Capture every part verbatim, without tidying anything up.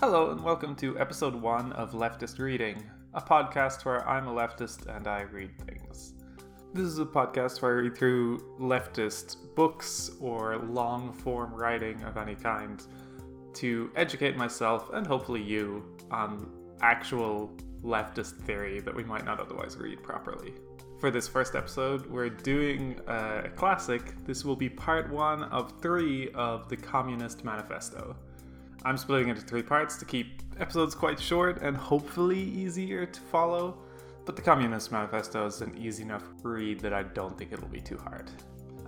Hello and welcome to episode one of Leftist Reading, a podcast where I'm a leftist and I read things. This is a podcast where I read through leftist books or long-form writing of any kind to educate myself and hopefully you on actual leftist theory that we might not otherwise read properly. For this first episode, we're doing a classic. This will be part one of three of the Communist Manifesto. I'm splitting into three parts to keep episodes quite short and hopefully easier to follow, but the Communist Manifesto is an easy enough read that I don't think it'll be too hard.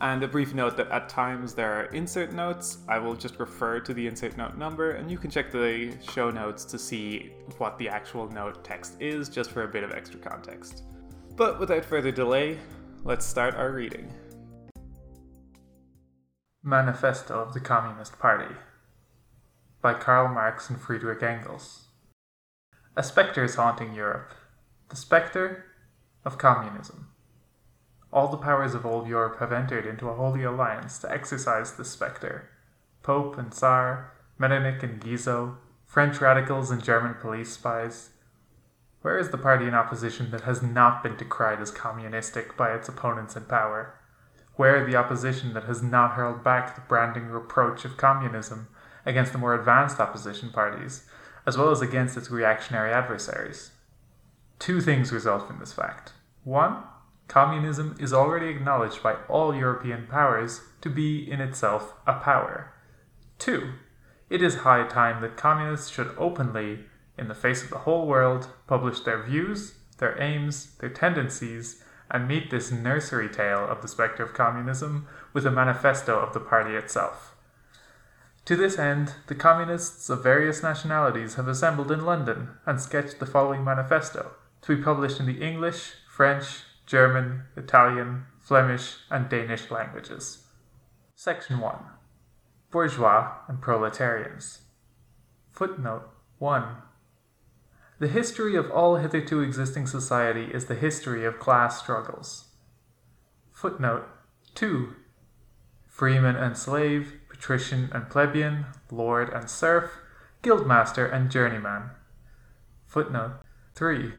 And a brief note that at times there are insert notes. I will just refer to the insert note number, and you can check the show notes to see what the actual note text is, just for a bit of extra context. But without further delay, let's start our reading. Manifesto of the Communist Party by Karl Marx and Friedrich Engels. A spectre is haunting Europe. The spectre of communism. All the powers of old Europe have entered into a holy alliance to exorcise this spectre. Pope and Tsar, Metternich and Guizot, French radicals and German police spies. Where is the party in opposition that has not been decried as communistic by its opponents in power? Where the opposition that has not hurled back the branding reproach of communism against the more advanced opposition parties, as well as against its reactionary adversaries? Two things result from this fact. One, communism is already acknowledged by all European powers to be in itself a power. Two, it is high time that communists should openly, in the face of the whole world, publish their views, their aims, their tendencies, and meet this nursery tale of the spectre of communism with a manifesto of the party itself. To this end, the communists of various nationalities have assembled in London and sketched the following manifesto, to be published in the English, French, German, Italian, Flemish, and Danish languages. Section one. Bourgeois and Proletarians. Footnote one. The history of all hitherto existing society is the history of class struggles. Footnote two. Freeman and slave, patrician and plebeian, lord and serf, guildmaster and journeyman. Footnote three.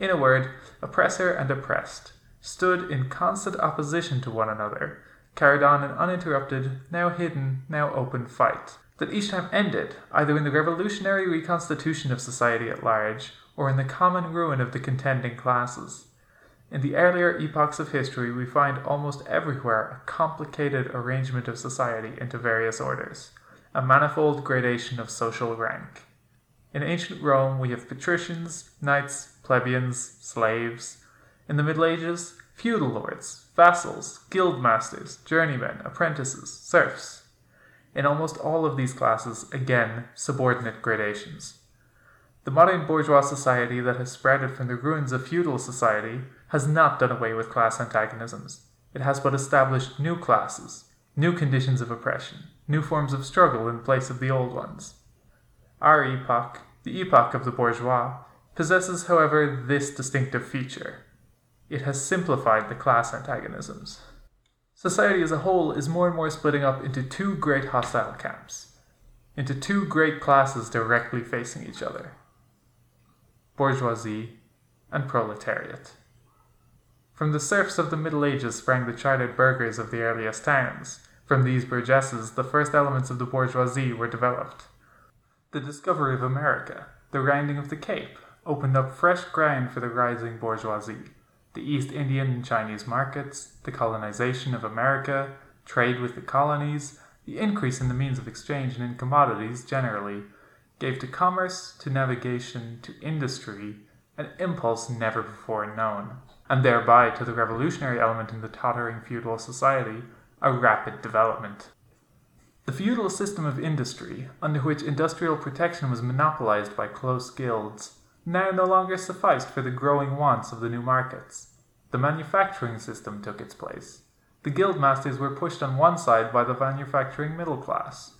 In a word, oppressor and oppressed stood in constant opposition to one another, carried on an uninterrupted, now hidden, now open fight, that each time ended either in the revolutionary reconstitution of society at large or in the common ruin of the contending classes. In the earlier epochs of history, we find almost everywhere a complicated arrangement of society into various orders, a manifold gradation of social rank. In ancient Rome, we have patricians, knights, plebeians, slaves. In the Middle Ages, feudal lords, vassals, guildmasters, journeymen, apprentices, serfs. In almost all of these classes, again, subordinate gradations. The modern bourgeois society that has sprouted from the ruins of feudal society has not done away with class antagonisms. It has but established new classes, new conditions of oppression, new forms of struggle in place of the old ones. Our epoch, the epoch of the bourgeois, possesses, however, this distinctive feature. It has simplified the class antagonisms. Society as a whole is more and more splitting up into two great hostile camps, into two great classes directly facing each other: bourgeoisie and proletariat. From the serfs of the Middle Ages sprang the chartered burghers of the earliest towns. From these burgesses, the first elements of the bourgeoisie were developed. The discovery of America, the rounding of the Cape, opened up fresh ground for the rising bourgeoisie. The East Indian and Chinese markets, the colonization of America, trade with the colonies, the increase in the means of exchange and in commodities generally, gave to commerce, to navigation, to industry, an impulse never before known, and thereby to the revolutionary element in the tottering feudal society, a rapid development. The feudal system of industry, under which industrial protection was monopolized by close guilds, now no longer sufficed for the growing wants of the new markets. The manufacturing system took its place. The guildmasters were pushed on one side by the manufacturing middle class.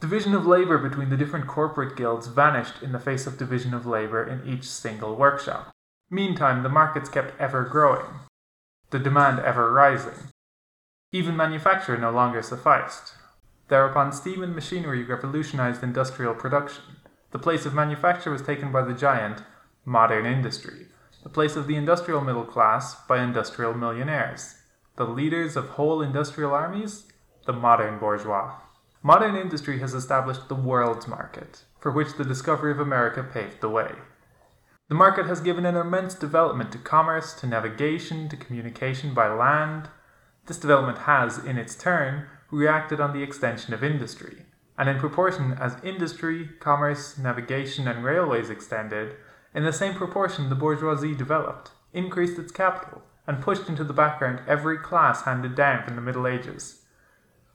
Division of labor between the different corporate guilds vanished in the face of division of labor in each single workshop. Meantime, the markets kept ever growing, the demand ever rising. Even manufacture no longer sufficed. Thereupon steam and machinery revolutionized industrial production. The place of manufacture was taken by the giant, modern industry. The place of the industrial middle class by industrial millionaires. The leaders of whole industrial armies, the modern bourgeois. Modern industry has established the world's market, for which the discovery of America paved the way. The market has given an immense development to commerce, to navigation, to communication by land. This development has, in its turn, reacted on the extension of industry, and in proportion as industry, commerce, navigation, and railways extended, in the same proportion the bourgeoisie developed, increased its capital, and pushed into the background every class handed down from the Middle Ages.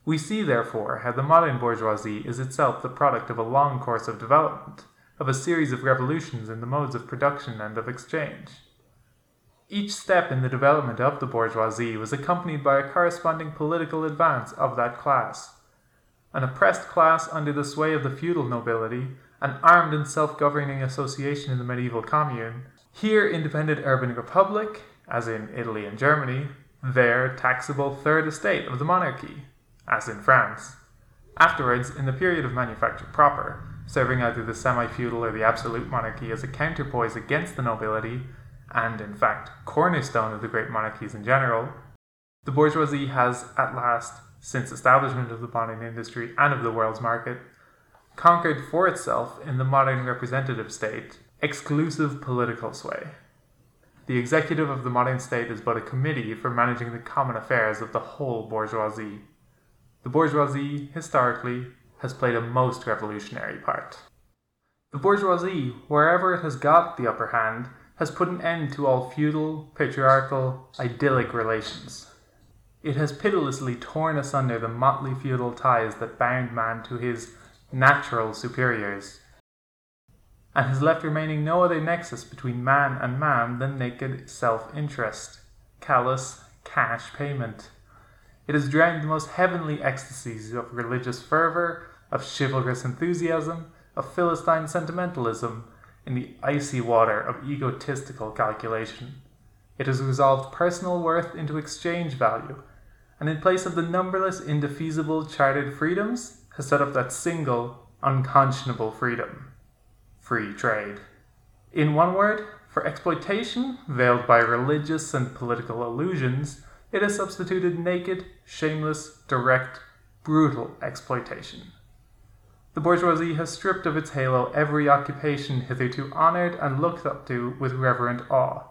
We see, therefore, how the modern bourgeoisie is itself the product of a long course of development, of a series of revolutions in the modes of production and of exchange. Each step in the development of the bourgeoisie was accompanied by a corresponding political advance of that class. An oppressed class under the sway of the feudal nobility, an armed and self-governing association in the medieval commune, here independent urban republic, as in Italy and Germany, there taxable third estate of the monarchy, as in France. Afterwards, in the period of manufacture proper, serving either the semi-feudal or the absolute monarchy as a counterpoise against the nobility, and in fact cornerstone of the great monarchies in general, the bourgeoisie has at last, since establishment of the modern industry and of the world's market, conquered for itself in the modern representative state exclusive political sway. The executive of the modern state is but a committee for managing the common affairs of the whole bourgeoisie. The bourgeoisie, historically, has played a most revolutionary part. The bourgeoisie, wherever it has got the upper hand, has put an end to all feudal, patriarchal, idyllic relations. It has pitilessly torn asunder the motley feudal ties that bound man to his natural superiors, and has left remaining no other nexus between man and man than naked self-interest, callous cash payment. It has drowned the most heavenly ecstasies of religious fervor, of chivalrous enthusiasm, of Philistine sentimentalism, in the icy water of egotistical calculation. It has resolved personal worth into exchange value, and in place of the numberless indefeasible chartered freedoms, has set up that single, unconscionable freedom. Free trade. In one word, for exploitation, veiled by religious and political illusions, it has substituted naked, shameless, direct, brutal exploitation. The bourgeoisie has stripped of its halo every occupation hitherto honored and looked up to with reverent awe.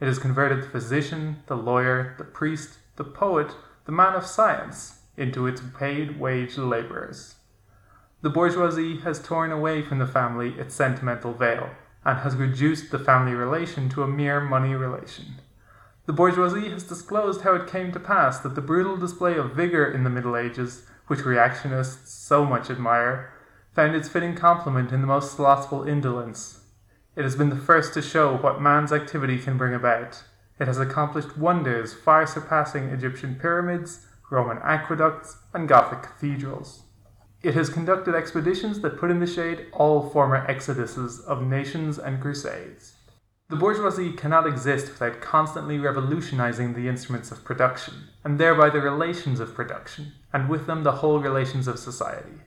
It has converted the physician, the lawyer, the priest, the poet, the man of science, into its paid wage laborers. The bourgeoisie has torn away from the family its sentimental veil, and has reduced the family relation to a mere money relation. The bourgeoisie has disclosed how it came to pass that the brutal display of vigor in the Middle Ages, which reactionists so much admire, found its fitting complement in the most slothful indolence. It has been the first to show what man's activity can bring about. It has accomplished wonders far surpassing Egyptian pyramids, Roman aqueducts, and Gothic cathedrals. It has conducted expeditions that put in the shade all former exoduses of nations and crusades. The bourgeoisie cannot exist without constantly revolutionizing the instruments of production, and thereby the relations of production, and with them the whole relations of society.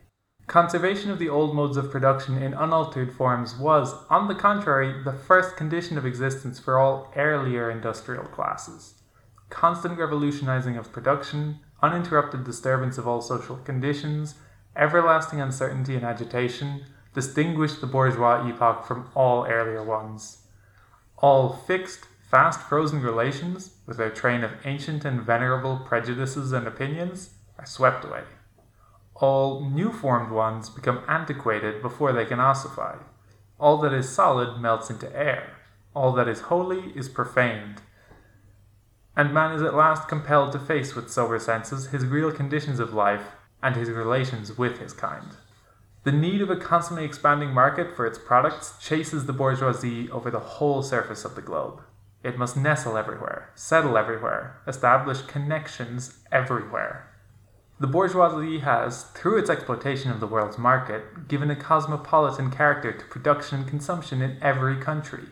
Conservation of the old modes of production in unaltered forms was, on the contrary, the first condition of existence for all earlier industrial classes. Constant revolutionizing of production, uninterrupted disturbance of all social conditions, everlasting uncertainty and agitation, distinguish the bourgeois epoch from all earlier ones. All fixed, fast-frozen relations, with their train of ancient and venerable prejudices and opinions, are swept away. All new-formed ones become antiquated before they can ossify. All that is solid melts into air. All that is holy is profaned. And man is at last compelled to face with sober senses his real conditions of life and his relations with his kind. The need of a constantly expanding market for its products chases the bourgeoisie over the whole surface of the globe. It must nestle everywhere, settle everywhere, establish connections everywhere. The bourgeoisie has, through its exploitation of the world's market, given a cosmopolitan character to production and consumption in every country.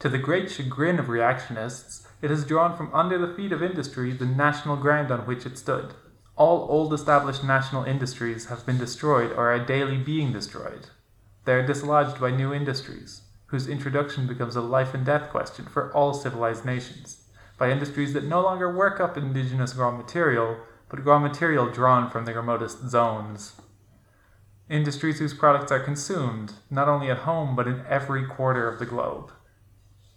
To the great chagrin of reactionists, it has drawn from under the feet of industry the national ground on which it stood. All old established national industries have been destroyed or are daily being destroyed. They are dislodged by new industries, whose introduction becomes a life and death question for all civilized nations, by industries that no longer work up indigenous raw material, but raw material drawn from the remotest zones. Industries whose products are consumed, not only at home, but in every quarter of the globe.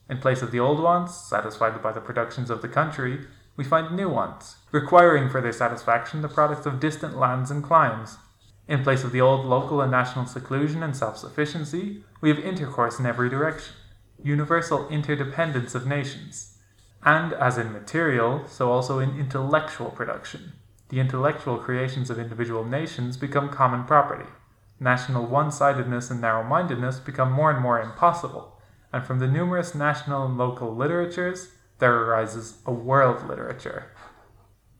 In place of the old ones, satisfied by the productions of the country, we find new ones, requiring for their satisfaction the products of distant lands and climes. In place of the old local and national seclusion and self-sufficiency, we have intercourse in every direction, universal interdependence of nations. And as in material, so also in intellectual production. The intellectual creations of individual nations become common property. National one-sidedness and narrow-mindedness become more and more impossible, and from the numerous national and local literatures, there arises a world literature.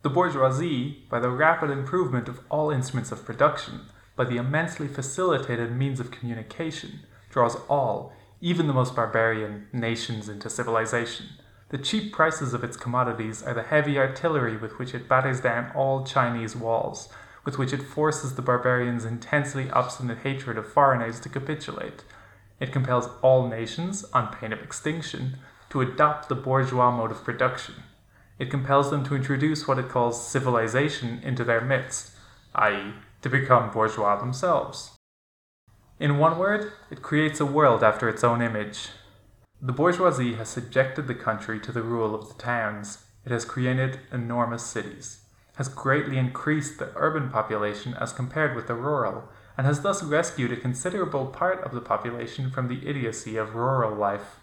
The bourgeoisie, by the rapid improvement of all instruments of production, by the immensely facilitated means of communication, draws all, even the most barbarian, nations into civilization. The cheap prices of its commodities are the heavy artillery with which it batters down all Chinese walls, with which it forces the barbarians' intensely obstinate hatred of foreigners to capitulate. It compels all nations, on pain of extinction, to adopt the bourgeois mode of production. It compels them to introduce what it calls civilization into their midst, that is, to become bourgeois themselves. In one word, it creates a world after its own image. The bourgeoisie has subjected the country to the rule of the towns. It has created enormous cities, has greatly increased the urban population as compared with the rural, and has thus rescued a considerable part of the population from the idiocy of rural life.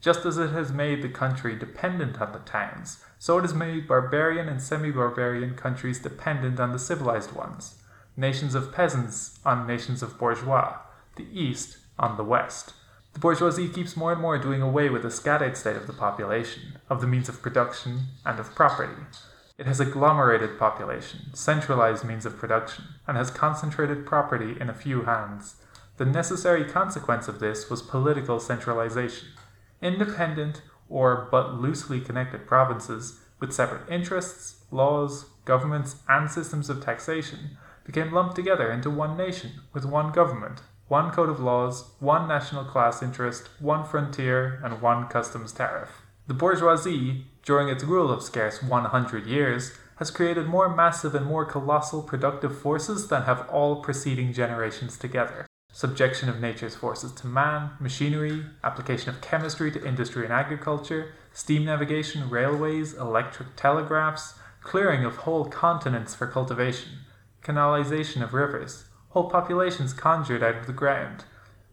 Just as it has made the country dependent on the towns, so it has made barbarian and semi-barbarian countries dependent on the civilized ones, nations of peasants on nations of bourgeois, the East on the West. The bourgeoisie keeps more and more doing away with the scattered state of the population, of the means of production, and of property. It has agglomerated population, centralized means of production, and has concentrated property in a few hands. The necessary consequence of this was political centralization. Independent or but loosely connected provinces with separate interests, laws, governments, and systems of taxation became lumped together into one nation with one government, one code of laws, one national class interest, one frontier, and one customs tariff. The bourgeoisie, during its rule of scarce one hundred years, has created more massive and more colossal productive forces than have all preceding generations together. Subjection of nature's forces to man, machinery, application of chemistry to industry and agriculture, steam navigation, railways, electric telegraphs, clearing of whole continents for cultivation, canalization of rivers, whole populations conjured out of the ground.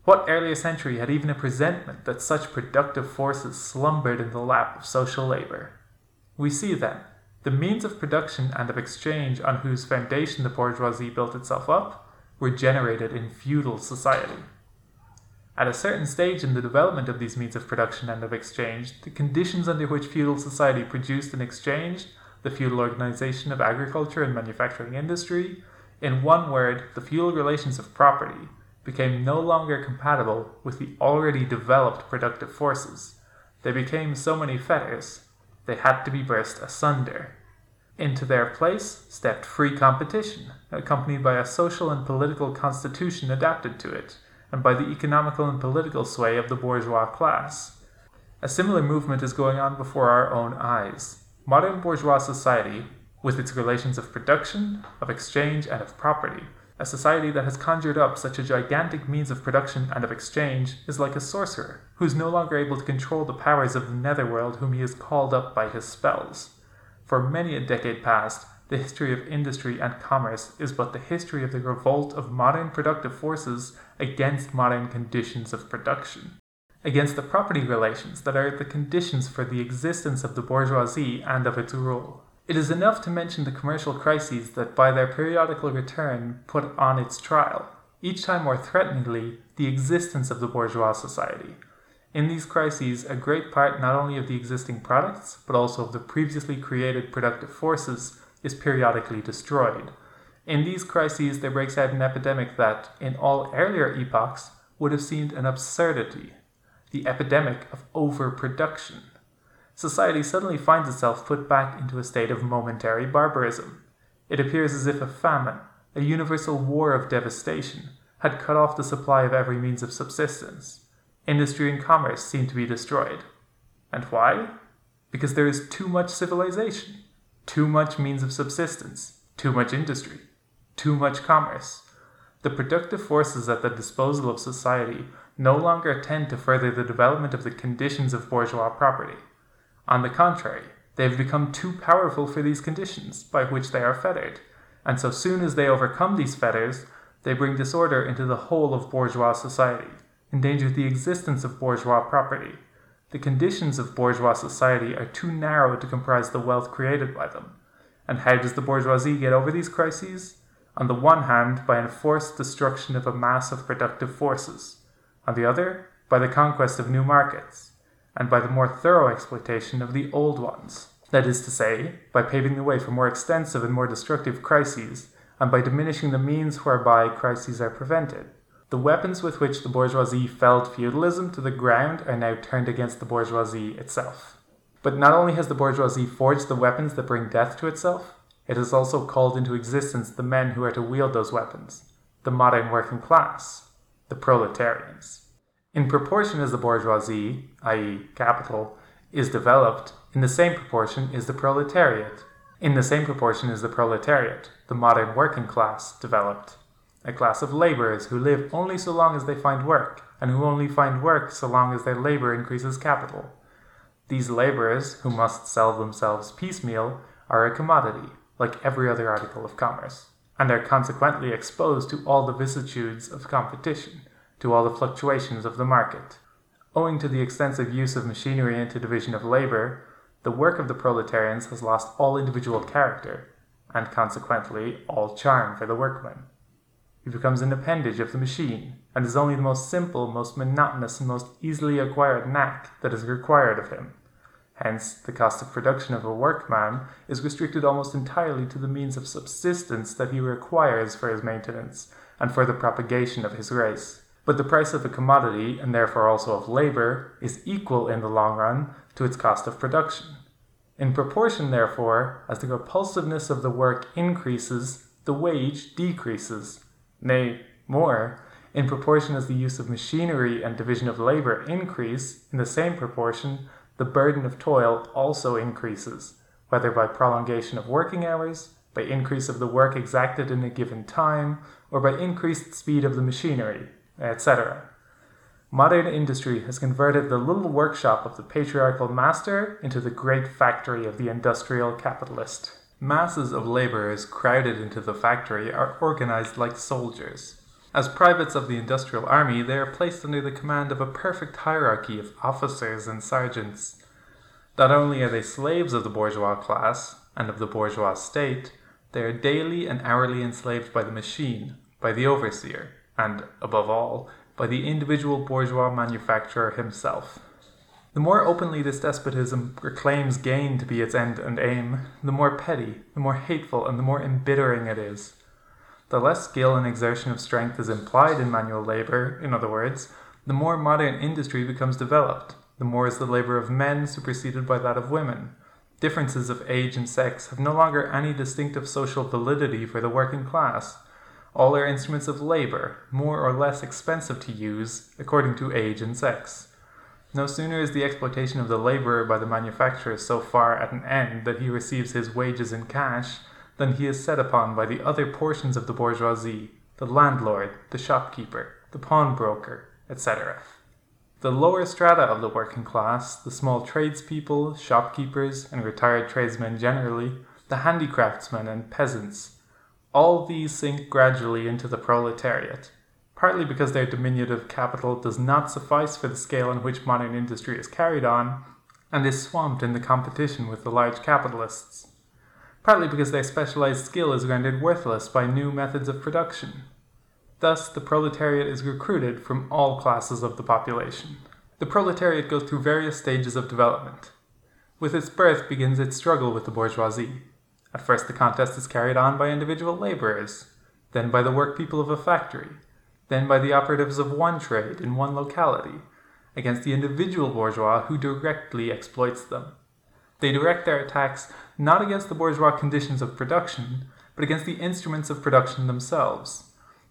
What earlier century had even a presentment that such productive forces slumbered in the lap of social labor? We see, then, the means of production and of exchange on whose foundation the bourgeoisie built itself up were generated in feudal society. At a certain stage in the development of these means of production and of exchange, the conditions under which feudal society produced and exchanged, the feudal organization of agriculture and manufacturing industry, in one word, the feudal relations of property, became no longer compatible with the already developed productive forces. They became so many fetters, they had to be burst asunder. Into their place stepped free competition, accompanied by a social and political constitution adapted to it, and by the economical and political sway of the bourgeois class. A similar movement is going on before our own eyes. Modern bourgeois society, with its relations of production, of exchange, and of property, a society that has conjured up such a gigantic means of production and of exchange, is like a sorcerer, who is no longer able to control the powers of the netherworld whom he has called up by his spells. For many a decade past, the history of industry and commerce is but the history of the revolt of modern productive forces against modern conditions of production, against the property relations that are the conditions for the existence of the bourgeoisie and of its rule. It is enough to mention the commercial crises that by their periodical return put on its trial, each time more threateningly, the existence of the bourgeois society. In these crises, a great part not only of the existing products, but also of the previously created productive forces, is periodically destroyed. In these crises, there breaks out an epidemic that, in all earlier epochs, would have seemed an absurdity, the epidemic of overproduction. Society suddenly finds itself put back into a state of momentary barbarism. It appears as if a famine, a universal war of devastation, had cut off the supply of every means of subsistence. Industry and commerce seem to be destroyed. And why? Because there is too much civilization, too much means of subsistence, too much industry, too much commerce. The productive forces at the disposal of society no longer tend to further the development of the conditions of bourgeois property. On the contrary, they have become too powerful for these conditions by which they are fettered, and so soon as they overcome these fetters, they bring disorder into the whole of bourgeois society, endanger the existence of bourgeois property. The conditions of bourgeois society are too narrow to comprise the wealth created by them. And how does the bourgeoisie get over these crises? On the one hand, by enforced destruction of a mass of productive forces. On the other, by the conquest of new markets, and by the more thorough exploitation of the old ones. That is to say, by paving the way for more extensive and more destructive crises, and by diminishing the means whereby crises are prevented. The weapons with which the bourgeoisie felled feudalism to the ground are now turned against the bourgeoisie itself. But not only has the bourgeoisie forged the weapons that bring death to itself, it has also called into existence the men who are to wield those weapons, the modern working class, the proletarians. In proportion as the bourgeoisie, that is capital, is developed, in the same proportion is the proletariat. In the same proportion is the proletariat, the modern working class, developed. A class of laborers who live only so long as they find work, and who only find work so long as their labor increases capital. These laborers, who must sell themselves piecemeal, are a commodity, like every other article of commerce, and are consequently exposed to all the vicissitudes of competition, to all the fluctuations of the market. Owing to the extensive use of machinery and to division of labor, the work of the proletarians has lost all individual character, and consequently all charm for the workman. He becomes an appendage of the machine, and is only the most simple, most monotonous, and most easily acquired knack that is required of him. Hence, the cost of production of a workman is restricted almost entirely to the means of subsistence that he requires for his maintenance, and for the propagation of his race. But the price of a commodity, and therefore also of labor, is equal in the long run to its cost of production. In proportion, therefore, as the repulsiveness of the work increases, the wage decreases. Nay, more, in proportion as the use of machinery and division of labor increase, in the same proportion, the burden of toil also increases, whether by prolongation of working hours, by increase of the work exacted in a given time, or by increased speed of the machinery, et cetera. Modern industry has converted the little workshop of the patriarchal master into the great factory of the industrial capitalist. Masses of laborers crowded into the factory are organized like soldiers. As privates of the industrial army, they are placed under the command of a perfect hierarchy of officers and sergeants. Not only are they slaves of the bourgeois class and of the bourgeois state, they are daily and hourly enslaved by the machine, by the overseer, and, above all, by the individual bourgeois manufacturer himself. The more openly this despotism proclaims gain to be its end and aim, the more petty, the more hateful, and the more embittering it is. The less skill and exertion of strength is implied in manual labor, in other words, the more modern industry becomes developed, the more is the labor of men superseded by that of women. Differences of age and sex have no longer any distinctive social validity for the working class. All are instruments of labor, more or less expensive to use, according to age and sex. No sooner is the exploitation of the laborer by the manufacturer so far at an end that he receives his wages in cash, than he is set upon by the other portions of the bourgeoisie, the landlord, the shopkeeper, the pawnbroker, et cetera. The lower strata of the working class, the small tradespeople, shopkeepers, and retired tradesmen generally, the handicraftsmen and peasants, all these sink gradually into the proletariat, partly because their diminutive capital does not suffice for the scale on which modern industry is carried on, and is swamped in the competition with the large capitalists, partly because their specialized skill is rendered worthless by new methods of production. Thus, the proletariat is recruited from all classes of the population. The proletariat goes through various stages of development. With its birth begins its struggle with the bourgeoisie. At first, the contest is carried on by individual laborers, then by the workpeople of a factory, then by the operatives of one trade in one locality, against the individual bourgeois who directly exploits them. They direct their attacks not against the bourgeois conditions of production, but against the instruments of production themselves.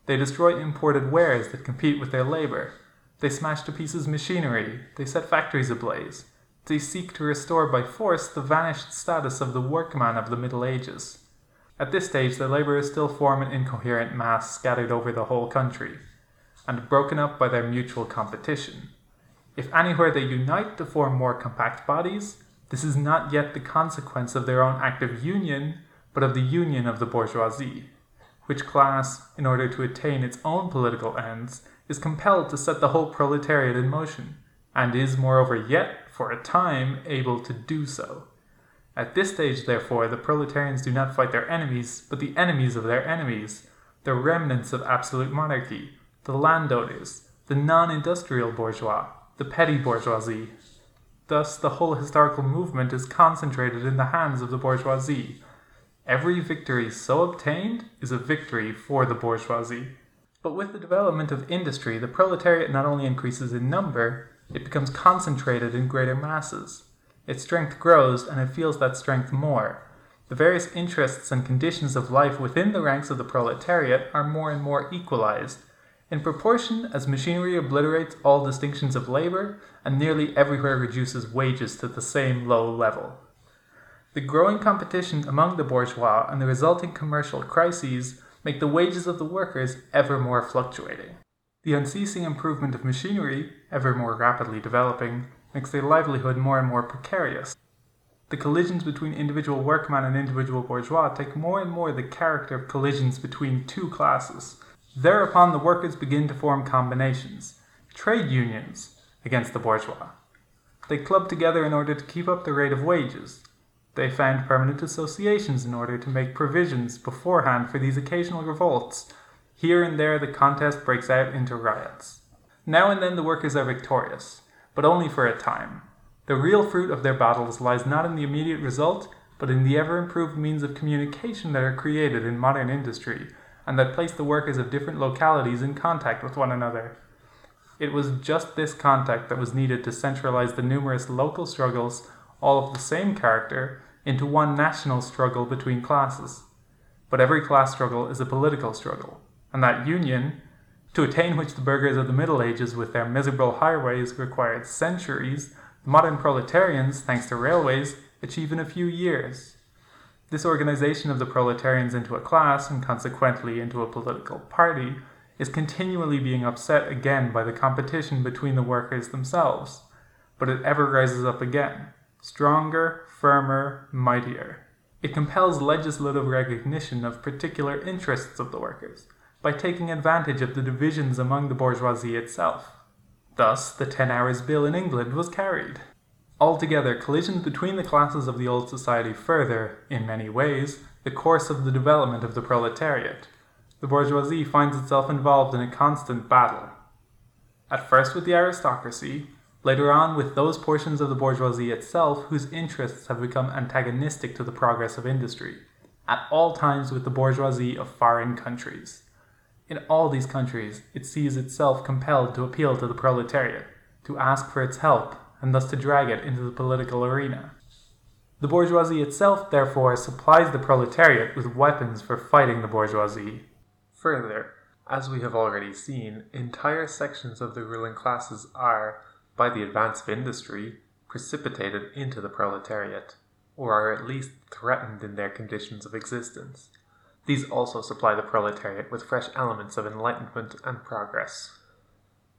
They destroy imported wares that compete with their labor. They smash to pieces machinery. They set factories ablaze. They seek to restore by force the vanished status of the workman of the Middle Ages. At this stage, the laborers still form an incoherent mass scattered over the whole country, and broken up by their mutual competition. If anywhere they unite to form more compact bodies, this is not yet the consequence of their own active union, but of the union of the bourgeoisie, which class, in order to attain its own political ends, is compelled to set the whole proletariat in motion, and is, moreover, yet, for a time, able to do so. At this stage, therefore, the proletarians do not fight their enemies, but the enemies of their enemies, the remnants of absolute monarchy, the landowners, the non-industrial bourgeois, the petty bourgeoisie. Thus, the whole historical movement is concentrated in the hands of the bourgeoisie. Every victory so obtained is a victory for the bourgeoisie. But with the development of industry, the proletariat not only increases in number, it becomes concentrated in greater masses. Its strength grows, and it feels that strength more. The various interests and conditions of life within the ranks of the proletariat are more and more equalized. In proportion as machinery obliterates all distinctions of labor, and nearly everywhere reduces wages to the same low level. The growing competition among the bourgeois and the resulting commercial crises make the wages of the workers ever more fluctuating. The unceasing improvement of machinery, ever more rapidly developing, makes their livelihood more and more precarious. The collisions between individual workmen and individual bourgeois take more and more the character of collisions between two classes. Thereupon the workers begin to form combinations, trade unions, against the bourgeois. They club together in order to keep up the rate of wages. They found permanent associations in order to make provisions beforehand for these occasional revolts. Here and there the contest breaks out into riots. Now and then the workers are victorious, but only for a time. The real fruit of their battles lies not in the immediate result, but in the ever-improved means of communication that are created in modern industry, and that place the workers of different localities in contact with one another. It was just this contact that was needed to centralize the numerous local struggles, all of the same character, into one national struggle between classes. But every class struggle is a political struggle, and that union, to attain which the burghers of the Middle Ages with their miserable highways required centuries, the modern proletarians, thanks to railways, achieve in a few years. This organization of the proletarians into a class, and consequently into a political party, is continually being upset again by the competition between the workers themselves, but it ever rises up again. Stronger, firmer, mightier. It compels legislative recognition of particular interests of the workers, by taking advantage of the divisions among the bourgeoisie itself. Thus, the Ten Hours Bill in England was carried. Altogether, collisions between the classes of the old society further, in many ways, the course of the development of the proletariat. The bourgeoisie finds itself involved in a constant battle. At first with the aristocracy, later on with those portions of the bourgeoisie itself whose interests have become antagonistic to the progress of industry, at all times with the bourgeoisie of foreign countries. In all these countries, it sees itself compelled to appeal to the proletariat, to ask for its help, and thus to drag it into the political arena. The bourgeoisie itself, therefore, supplies the proletariat with weapons for fighting the bourgeoisie. Further, as we have already seen, entire sections of the ruling classes are, by the advance of industry, precipitated into the proletariat, or are at least threatened in their conditions of existence. These also supply the proletariat with fresh elements of enlightenment and progress.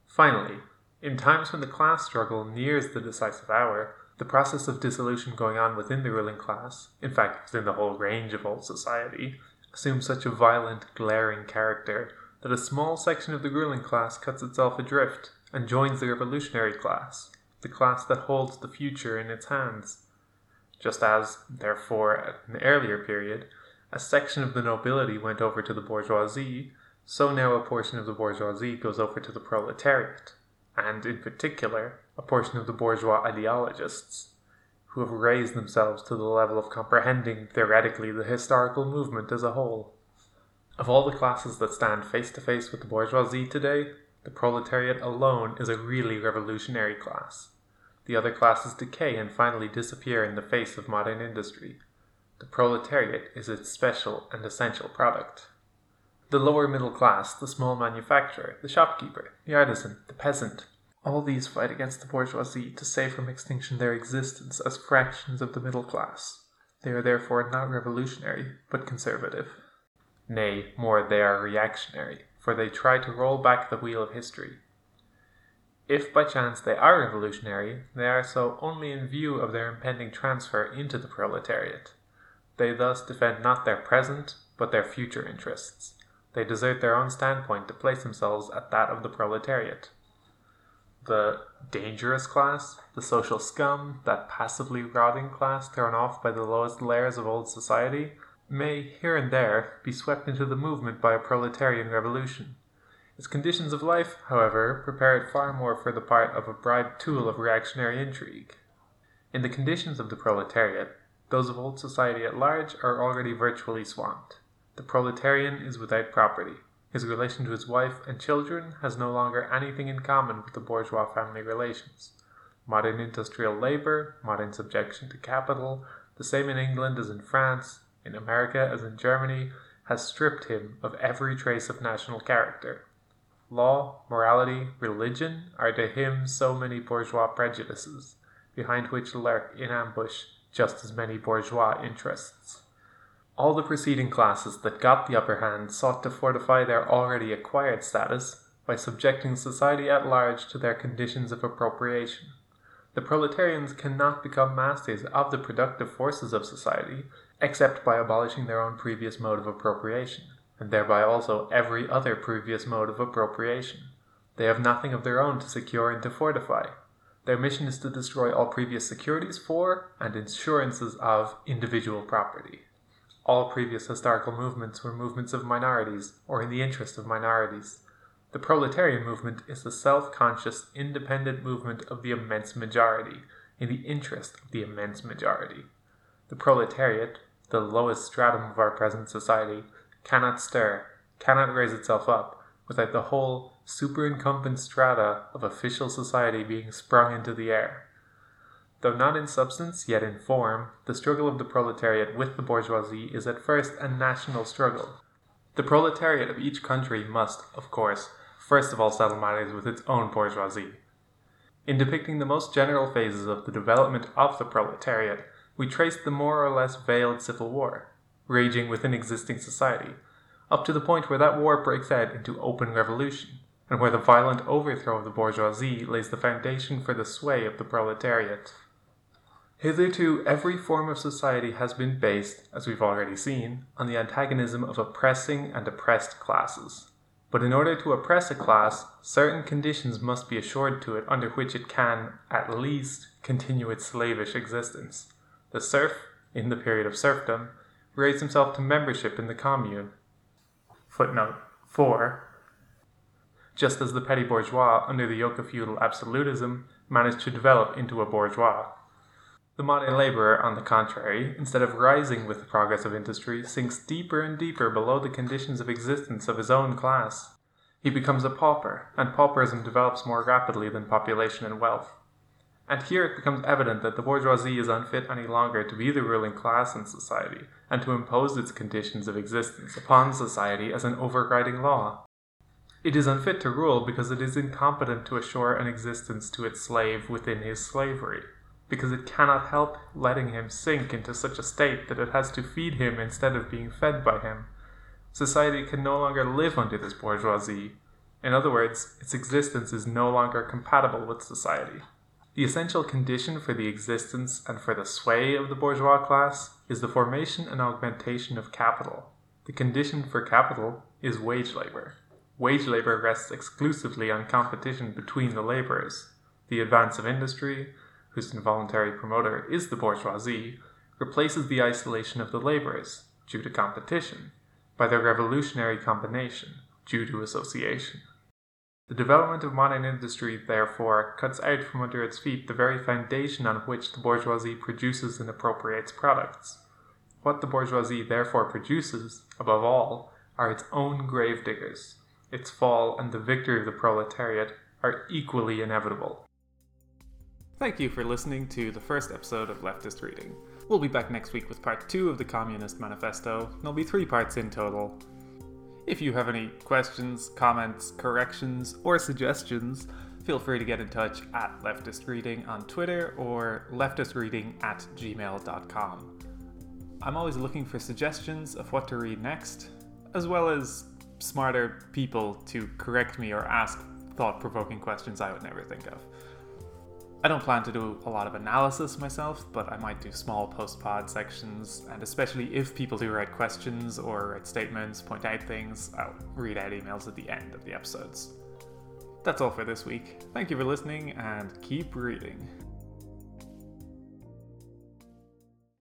Finally, in times when the class struggle nears the decisive hour, the process of dissolution going on within the ruling class, in fact within the whole range of old society, assumes such a violent, glaring character that a small section of the ruling class cuts itself adrift, and joins the revolutionary class, the class that holds the future in its hands. Just as, therefore, at an earlier period, a section of the nobility went over to the bourgeoisie, so now a portion of the bourgeoisie goes over to the proletariat, and, in particular, a portion of the bourgeois ideologists, who have raised themselves to the level of comprehending, theoretically, the historical movement as a whole. Of all the classes that stand face-to-face with the bourgeoisie today, the proletariat alone is a really revolutionary class. The other classes decay and finally disappear in the face of modern industry. The proletariat is its special and essential product. the lower middle class, the small manufacturer, the shopkeeper, the artisan, the peasant. All these fight against the bourgeoisie to save from extinction their existence as fractions of the middle class. They are therefore not revolutionary, but conservative. Nay, more, they are reactionary, for they try to roll back the wheel of history. If by chance they are revolutionary, they are so only in view of their impending transfer into the proletariat. They thus defend not their present, but their future interests. They desert their own standpoint to place themselves at that of the proletariat. The dangerous class, the social scum, that passively rotting class thrown off by the lowest layers of old society, may, here and there, be swept into the movement by a proletarian revolution. Its conditions of life, however, prepare it far more for the part of a bribed tool of reactionary intrigue. In the conditions of the proletariat, those of old society at large are already virtually swamped. The proletarian is without property. His relation to his wife and children has no longer anything in common with the bourgeois family relations. Modern industrial labor, modern subjection to capital, the same in England as in France, in America as in Germany, has stripped him of every trace of national character. Law, morality, religion are to him so many bourgeois prejudices, behind which lurk in ambush just as many bourgeois interests. All the preceding classes that got the upper hand sought to fortify their already acquired status by subjecting society at large to their conditions of appropriation. The proletarians cannot become masters of the productive forces of society except by abolishing their own previous mode of appropriation, and thereby also every other previous mode of appropriation. They have nothing of their own to secure and to fortify. Their mission is to destroy all previous securities for, and insurances of, individual property. All previous historical movements were movements of minorities, or in the interest of minorities. The proletarian movement is the self-conscious, independent movement of the immense majority, in the interest of the immense majority. The proletariat, the lowest stratum of our present society, cannot stir, cannot raise itself up, without the whole superincumbent strata of official society being sprung into the air. Though not in substance, yet in form, the struggle of the proletariat with the bourgeoisie is at first a national struggle. The proletariat of each country must, of course, first of all settle matters with its own bourgeoisie. In depicting the most general phases of the development of the proletariat, we trace the more or less veiled civil war, raging within existing society, up to the point where that war breaks out into open revolution, and where the violent overthrow of the bourgeoisie lays the foundation for the sway of the proletariat. Hitherto, every form of society has been based, as we've already seen, on the antagonism of oppressing and oppressed classes. But in order to oppress a class, certain conditions must be assured to it under which it can, at least, continue its slavish existence. The serf, in the period of serfdom, raised himself to membership in the commune. Footnote four. Just as the petty bourgeois, under the yoke of feudal absolutism, managed to develop into a bourgeois. The modern laborer, on the contrary, instead of rising with the progress of industry, sinks deeper and deeper below the conditions of existence of his own class. He becomes a pauper, and pauperism develops more rapidly than population and wealth. And here it becomes evident that the bourgeoisie is unfit any longer to be the ruling class in society, and to impose its conditions of existence upon society as an overriding law. It is unfit to rule because it is incompetent to assure an existence to its slave within his slavery, because it cannot help letting him sink into such a state that it has to feed him instead of being fed by him. Society can no longer live under this bourgeoisie. In other words, its existence is no longer compatible with society. The essential condition for the existence and for the sway of the bourgeois class is the formation and augmentation of capital. The condition for capital is wage labor. Wage labor rests exclusively on competition between the laborers. The advance of industry, whose involuntary promoter is the bourgeoisie, replaces the isolation of the laborers, due to competition, by their revolutionary combination, due to association. The development of modern industry, therefore, cuts out from under its feet the very foundation on which the bourgeoisie produces and appropriates products. What the bourgeoisie, therefore, produces, above all, are its own gravediggers. Its fall and the victory of the proletariat are equally inevitable. Thank you for listening to the first episode of Leftist Reading. We'll be back next week with part two of the Communist Manifesto, and there'll be three parts in total. If you have any questions, comments, corrections, or suggestions, feel free to get in touch at Leftist Reading on Twitter or leftistreading at gmail dot com. I'm always looking for suggestions of what to read next, as well as smarter people to correct me or ask thought-provoking questions I would never think of. I don't plan to do a lot of analysis myself, but I might do small post-pod sections, and especially if people do write questions or write statements, point out things, I'll read out emails at the end of the episodes. That's all for this week. Thank you for listening, and keep reading.